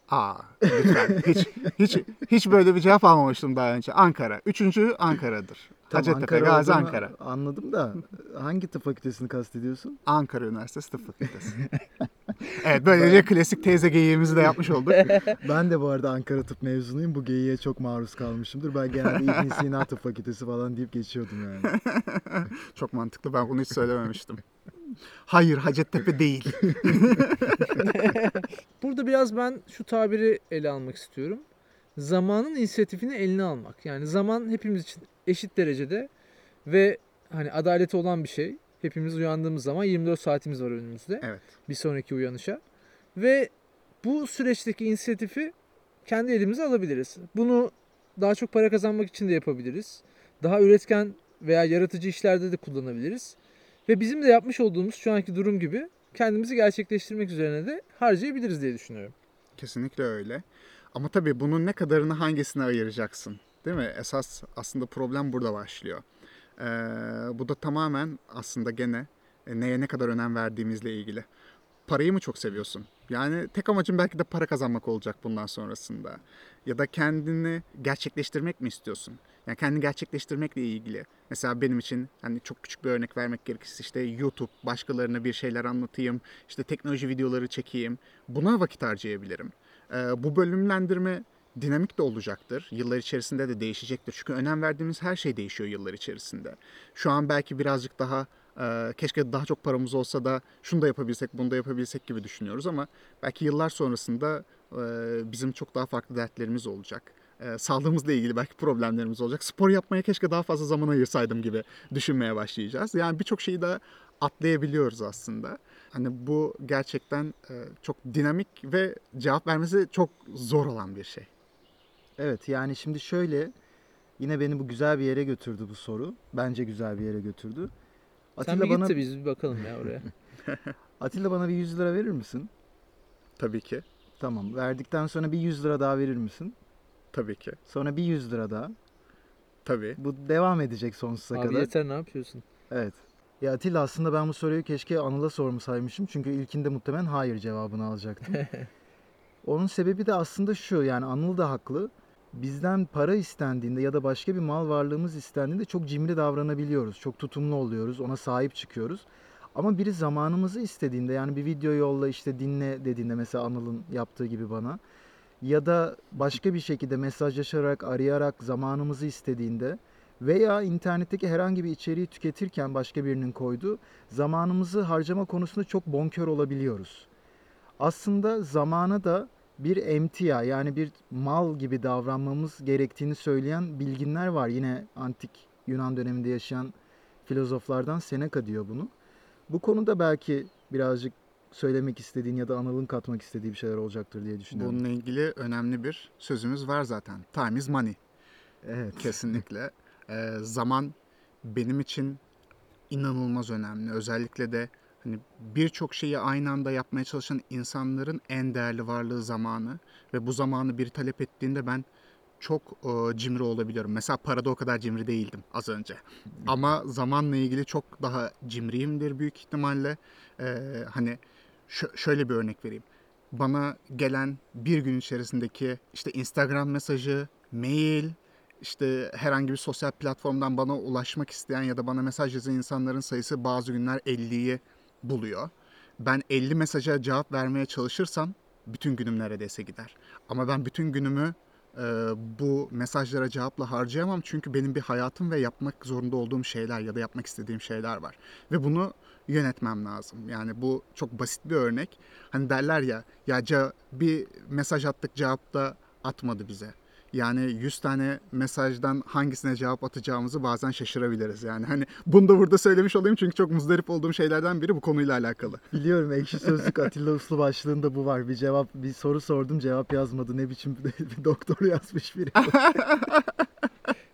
Aa, lütfen. hiç, hiç, hiç böyle bir cevap almamıştım daha önce. Ankara. Üçüncü Ankara'dır. Hacettepe, Gazi, Ankara. Anladım da hangi tıp fakültesini kastediyorsun? Ankara Üniversitesi Tıp Fakültesi. Evet, böylece ben... klasik teyze geyiğimizi de yapmış olduk. Ben de bu arada Ankara tıp mezunuyum. Bu geyiğe çok maruz kalmışımdır. Ben genelde İbn Sina Tıp Fakültesi falan deyip geçiyordum yani. Çok mantıklı. Ben bunu hiç söylememiştim. Hayır, Hacettepe değil. Burada biraz ben şu tabiri ele almak istiyorum. Zamanın inisiyatifini eline almak. Yani zaman hepimiz için eşit derecede ve hani adaleti olan bir şey. Hepimiz uyandığımız zaman yirmi dört saatimiz var önümüzde. Evet. Bir sonraki uyanışa. Ve bu süreçteki inisiyatifi kendi elimize alabiliriz. Bunu daha çok para kazanmak için de yapabiliriz. Daha üretken veya yaratıcı işlerde de kullanabiliriz. Ve bizim de yapmış olduğumuz şu anki durum gibi kendimizi gerçekleştirmek üzerine de harcayabiliriz diye düşünüyorum. Kesinlikle öyle. Ama tabii bunun ne kadarını hangisine ayıracaksın, değil mi? Esas aslında problem burada başlıyor. Ee, bu da tamamen aslında gene neye ne kadar önem verdiğimizle ilgili. Parayı mı çok seviyorsun? Yani tek amacın belki de para kazanmak olacak bundan sonrasında. Ya da kendini gerçekleştirmek mi istiyorsun? Yani kendini gerçekleştirmekle ilgili. Mesela benim için hani çok küçük bir örnek vermek gerekirse işte YouTube, başkalarına bir şeyler anlatayım, işte teknoloji videoları çekeyim. Buna vakit harcayabilirim. Ee, bu bölümlendirme dinamik de olacaktır. Yıllar içerisinde de değişecektir. Çünkü önem verdiğimiz her şey değişiyor yıllar içerisinde. Şu an belki birazcık daha e, keşke daha çok paramız olsa da şunu da yapabilsek, bunu da yapabilsek gibi düşünüyoruz ama belki yıllar sonrasında e, bizim çok daha farklı dertlerimiz olacak. E, sağlığımızla ilgili belki problemlerimiz olacak. Spor yapmaya keşke daha fazla zaman ayırsaydım gibi düşünmeye başlayacağız. Yani birçok şeyi de atlayabiliyoruz aslında. Hani bu gerçekten e, çok dinamik ve cevap vermesi çok zor olan bir şey. Evet yani şimdi şöyle yine beni bu güzel bir yere götürdü bu soru. Bence güzel bir yere götürdü. Atilla sen bir bana... git de biz bir bakalım ya oraya. Atilla bana bir yüz lira verir misin? Tabii ki. Tamam, verdikten sonra bir yüz lira daha verir misin? Tabii ki. Sonra bir yüz lira daha. Tabii. Bu devam edecek sonsuza abi kadar. Abi yeter, ne yapıyorsun? Evet. Ya Atilla aslında ben bu soruyu keşke Anıl'a sormasaymışım. Çünkü ilkinde muhtemelen hayır cevabını alacaktım. Onun sebebi de aslında şu, yani Anıl da haklı. Bizden para istendiğinde ya da başka bir mal varlığımız istendiğinde çok cimri davranabiliyoruz. Çok tutumlu oluyoruz, ona sahip çıkıyoruz. Ama biri zamanımızı istediğinde, yani bir video yolla işte dinle dediğinde mesela Anıl'ın yaptığı gibi bana ya da başka bir şekilde mesajlaşarak, arayarak zamanımızı istediğinde veya internetteki herhangi bir içeriği tüketirken başka birinin koyduğu zamanımızı harcama konusunda çok bonkör olabiliyoruz. Aslında zamana da bir emtia yani bir mal gibi davranmamız gerektiğini söyleyen bilginler var. Yine antik Yunan döneminde yaşayan filozoflardan Seneca diyor bunu. Bu konuda belki birazcık söylemek istediğin ya da Anıl'ın katmak istediği bir şeyler olacaktır diye düşünüyorum. Bununla ilgili önemli bir sözümüz var zaten. Time is money. Evet. Kesinlikle. Ee, zaman benim için inanılmaz önemli. Özellikle de hani birçok şeyi aynı anda yapmaya çalışan insanların en değerli varlığı zamanı ve bu zamanı biri talep ettiğinde ben çok e, cimri olabiliyorum. Mesela parada o kadar cimri değildim az önce. Ama zamanla ilgili çok daha cimriyimdir büyük ihtimalle. E, hani ş- şöyle bir örnek vereyim. Bana gelen bir gün içerisindeki işte Instagram mesajı, mail, İşte herhangi bir sosyal platformdan bana ulaşmak isteyen ya da bana mesaj yazan insanların sayısı bazı günler elliyi buluyor. Ben elli mesaja cevap vermeye çalışırsam bütün günüm neredeyse gider. Ama ben bütün günümü e, bu mesajlara cevapla harcayamam. Çünkü benim bir hayatım ve yapmak zorunda olduğum şeyler ya da yapmak istediğim şeyler var. Ve bunu yönetmem lazım. Yani bu çok basit bir örnek. Hani derler ya, ya ce- bir mesaj attık cevap da atmadı bize. Yani yüz tane mesajdan hangisine cevap atacağımızı bazen şaşırabiliriz. Yani hani bunu da burada söylemiş olayım çünkü çok muzdarip olduğum şeylerden biri bu konuyla alakalı. Biliyorum, Ekşi Sözlük Atilla Uslu başlığında bu var. Bir cevap, bir soru sordum, cevap yazmadı. Ne biçim bir doktor yazmış biri.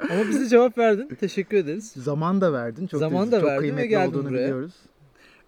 Ama bize cevap verdin. Teşekkür ederiz. Zaman da verdin. Çok Zaman da çok verdin ve geldin olduğunu buraya. Biliyoruz.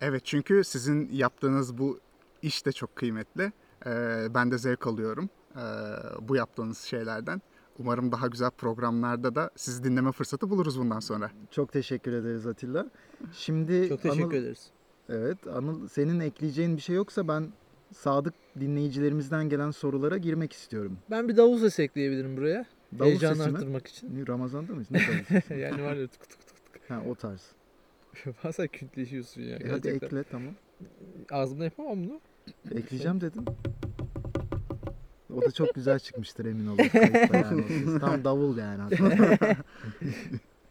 Evet, çünkü sizin yaptığınız bu iş de çok kıymetli. Ee, ben de zevk alıyorum. Ee, bu yaptığınız şeylerden. Umarım daha güzel programlarda da sizi dinleme fırsatı buluruz bundan sonra. Çok teşekkür ederiz Atilla. Şimdi çok teşekkür Anıl, ederiz. Evet, Anıl, senin ekleyeceğin bir şey yoksa ben sadık dinleyicilerimizden gelen sorulara girmek istiyorum. Ben bir davul sesi ekleyebilirim buraya. Davul heyecanı sesimi arttırmak için. Ramazan'da mıyız? Ne davul yani var ya tık tık tık tık. Ha, o tarz. Bazen kütleşiyorsun ya. E hadi ekle, tamam. Ağzımda yapamam bunu. Ekleyeceğim dedim. O da çok güzel çıkmıştır emin olun. Yani. Tam davul yani aslında.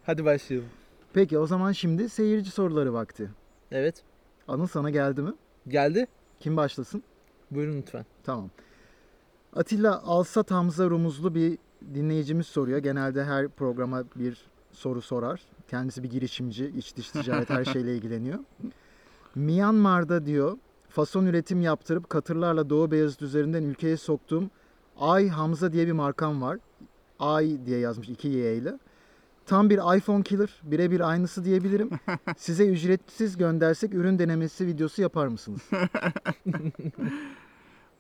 Hadi başlayalım. Peki o zaman şimdi seyirci soruları vakti. Evet. Anıl, sana geldi mi? Geldi. Kim başlasın? Buyurun lütfen. Tamam. Atilla Alsat Hamza Rumuzlu bir dinleyicimiz soruyor. Genelde her programa bir soru sorar. Kendisi bir girişimci, iç dış ticaret her şeyle ilgileniyor. Myanmar'da diyor... Fason üretim yaptırıp katırlarla Doğu Beyazıt üzerinden ülkeye soktuğum Ay Hamza diye bir markam var. Ay diye yazmış iki Y ile. Tam bir iPhone killer, birebir aynısı diyebilirim. Size ücretsiz göndersek ürün denemesi videosu yapar mısınız?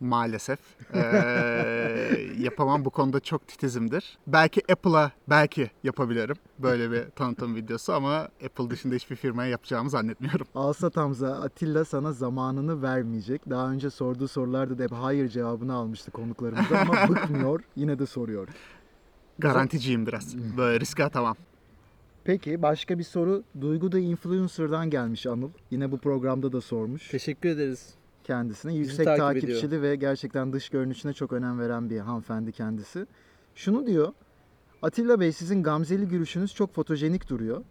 Maalesef. Ee, yapamam, bu konuda çok titizimdir. Belki Apple'a belki yapabilirim böyle bir tanıtım videosu ama Apple dışında hiçbir firmaya yapacağımı zannetmiyorum. Alsat Hamza, Atilla sana zamanını vermeyecek. Daha önce sorduğu sorularda da hep hayır cevabını almıştı konuklarımızda ama bıkmıyor, yine de soruyor. Garanticiyim biraz. Böyle riske atamam. Peki başka bir soru Duygu da Influencer'dan gelmiş Anıl. Yine bu programda da sormuş. Teşekkür ederiz. Kendisine yüksek takip takipçili ediyor ve gerçekten dış görünüşüne çok önem veren bir hanımefendi kendisi. Şunu diyor, Atilla Bey sizin gamzeli gülüşünüz çok fotojenik duruyor.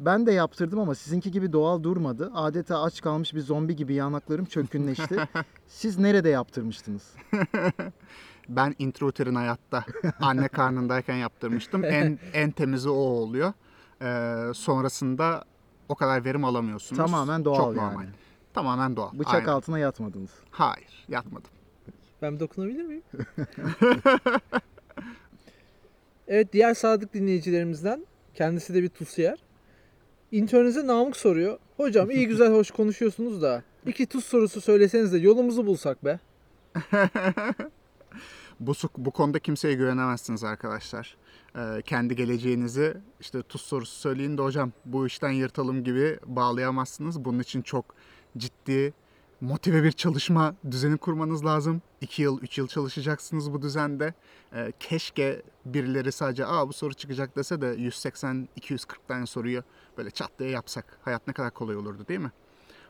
Ben de yaptırdım ama sizinki gibi doğal durmadı. Adeta aç kalmış bir zombi gibi yanaklarım çökünleşti. Siz nerede yaptırmıştınız? Ben intrauterin hayatta, anne karnındayken yaptırmıştım. En, en temizi o oluyor. Ee, sonrasında o kadar verim alamıyorsunuz. Tamamen doğal çok yani. Normal. Tamamen doğal. Bıçak aynen altına yatmadınız. Hayır, yatmadım. Ben dokunabilir miyim? Evet, diğer sadık dinleyicilerimizden, kendisi de bir tusiyer. İnterninize Namık soruyor. Hocam iyi güzel hoş konuşuyorsunuz da iki tuz sorusu söyleseniz de yolumuzu bulsak be. bu, bu konuda kimseye güvenemezsiniz arkadaşlar. Ee, kendi geleceğinizi işte tuz sorusu söyleyin de hocam bu işten yırtalım gibi bağlayamazsınız. Bunun için çok ciddi, motive bir çalışma düzeni kurmanız lazım. İki yıl, üç yıl çalışacaksınız bu düzende. Ee, keşke birileri sadece aa bu soru çıkacak dese de yüz seksen iki yüz kırk tane soruyu böyle çat diye yapsak. Hayat ne kadar kolay olurdu değil mi?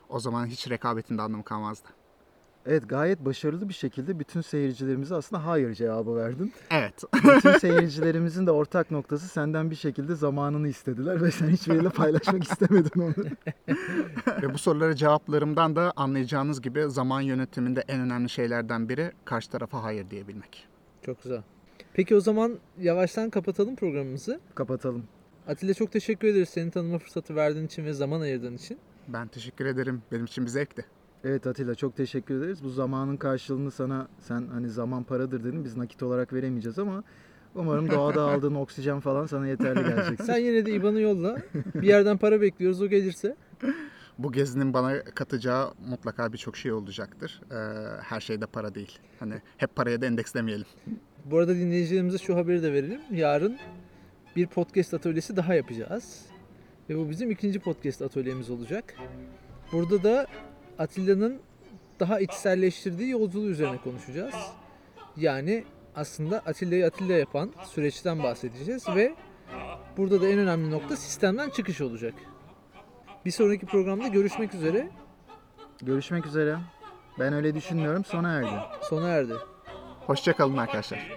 O zaman hiç rekabetin de anlamı kalmazdı. Evet, gayet başarılı bir şekilde bütün seyircilerimize aslında hayır cevabı verdin. Evet. Bütün seyircilerimizin de ortak noktası senden bir şekilde zamanını istediler ve sen hiçbiriyle paylaşmak istemedin onu. Ve bu sorulara cevaplarımdan da anlayacağınız gibi zaman yönetiminde en önemli şeylerden biri karşı tarafa hayır diyebilmek. Çok güzel. Peki o zaman yavaştan kapatalım programımızı. Kapatalım. Atilla, çok teşekkür ederiz seni tanıma fırsatı verdiğin için ve zaman ayırdığın için. Ben teşekkür ederim. Benim için bir zevkti. Evet Atilla, çok teşekkür ederiz. Bu zamanın karşılığını sana, sen hani zaman paradır dedin, biz nakit olarak veremeyeceğiz ama umarım doğada aldığın oksijen falan sana yeterli gelecek. Sen yine de İ B A N'ı yolla. Bir yerden para bekliyoruz, o gelirse. Bu gezinin bana katacağı mutlaka birçok şey olacaktır. Ee, her şey de para değil. Hani hep paraya da endekslemeyelim. Bu arada dinleyicilerimize şu haberi de verelim. Yarın bir podcast atölyesi daha yapacağız. Ve bu bizim ikinci podcast atölyemiz olacak. Burada da Atilla'nın daha içselleştirdiği yolculuğu üzerine konuşacağız. Yani aslında Atilla'yı Atilla yapan süreçten bahsedeceğiz ve burada da en önemli nokta sistemden çıkış olacak. Bir sonraki programda görüşmek üzere. Görüşmek üzere. Ben öyle düşünmüyorum. Sona erdi. Sona erdi. Hoşça kalın arkadaşlar.